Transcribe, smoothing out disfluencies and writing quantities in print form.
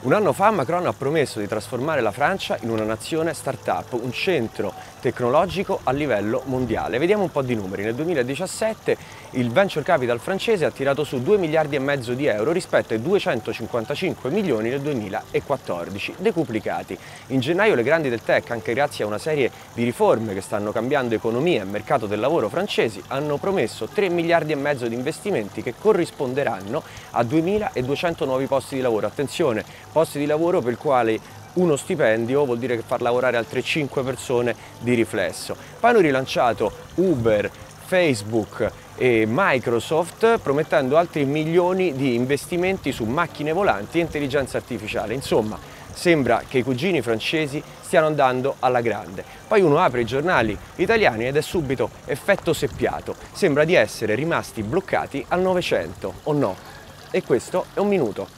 Un anno fa Macron ha promesso di trasformare la Francia in una nazione start-up, un centro tecnologico a livello mondiale. Vediamo un po' di numeri. Nel 2017 il venture capital francese ha tirato su 2,5 miliardi di euro rispetto ai 255 milioni nel 2014, decuplicati. In gennaio le grandi del tech, anche grazie a una serie di riforme che stanno cambiando economia e mercato del lavoro francesi, hanno promesso 3,5 miliardi di investimenti che corrisponderanno a 2.200 nuovi posti di lavoro. Attenzione! Posti di lavoro per il quale uno stipendio vuol dire che far lavorare altre 5 persone di riflesso. Poi hanno rilanciato Uber, Facebook e Microsoft, promettendo altri milioni di investimenti su macchine volanti e intelligenza artificiale. Insomma, sembra che i cugini francesi stiano andando alla grande. Poi uno apre i giornali italiani ed è subito effetto seppiato. Sembra di essere rimasti bloccati al 900, o no? E questo è un minuto.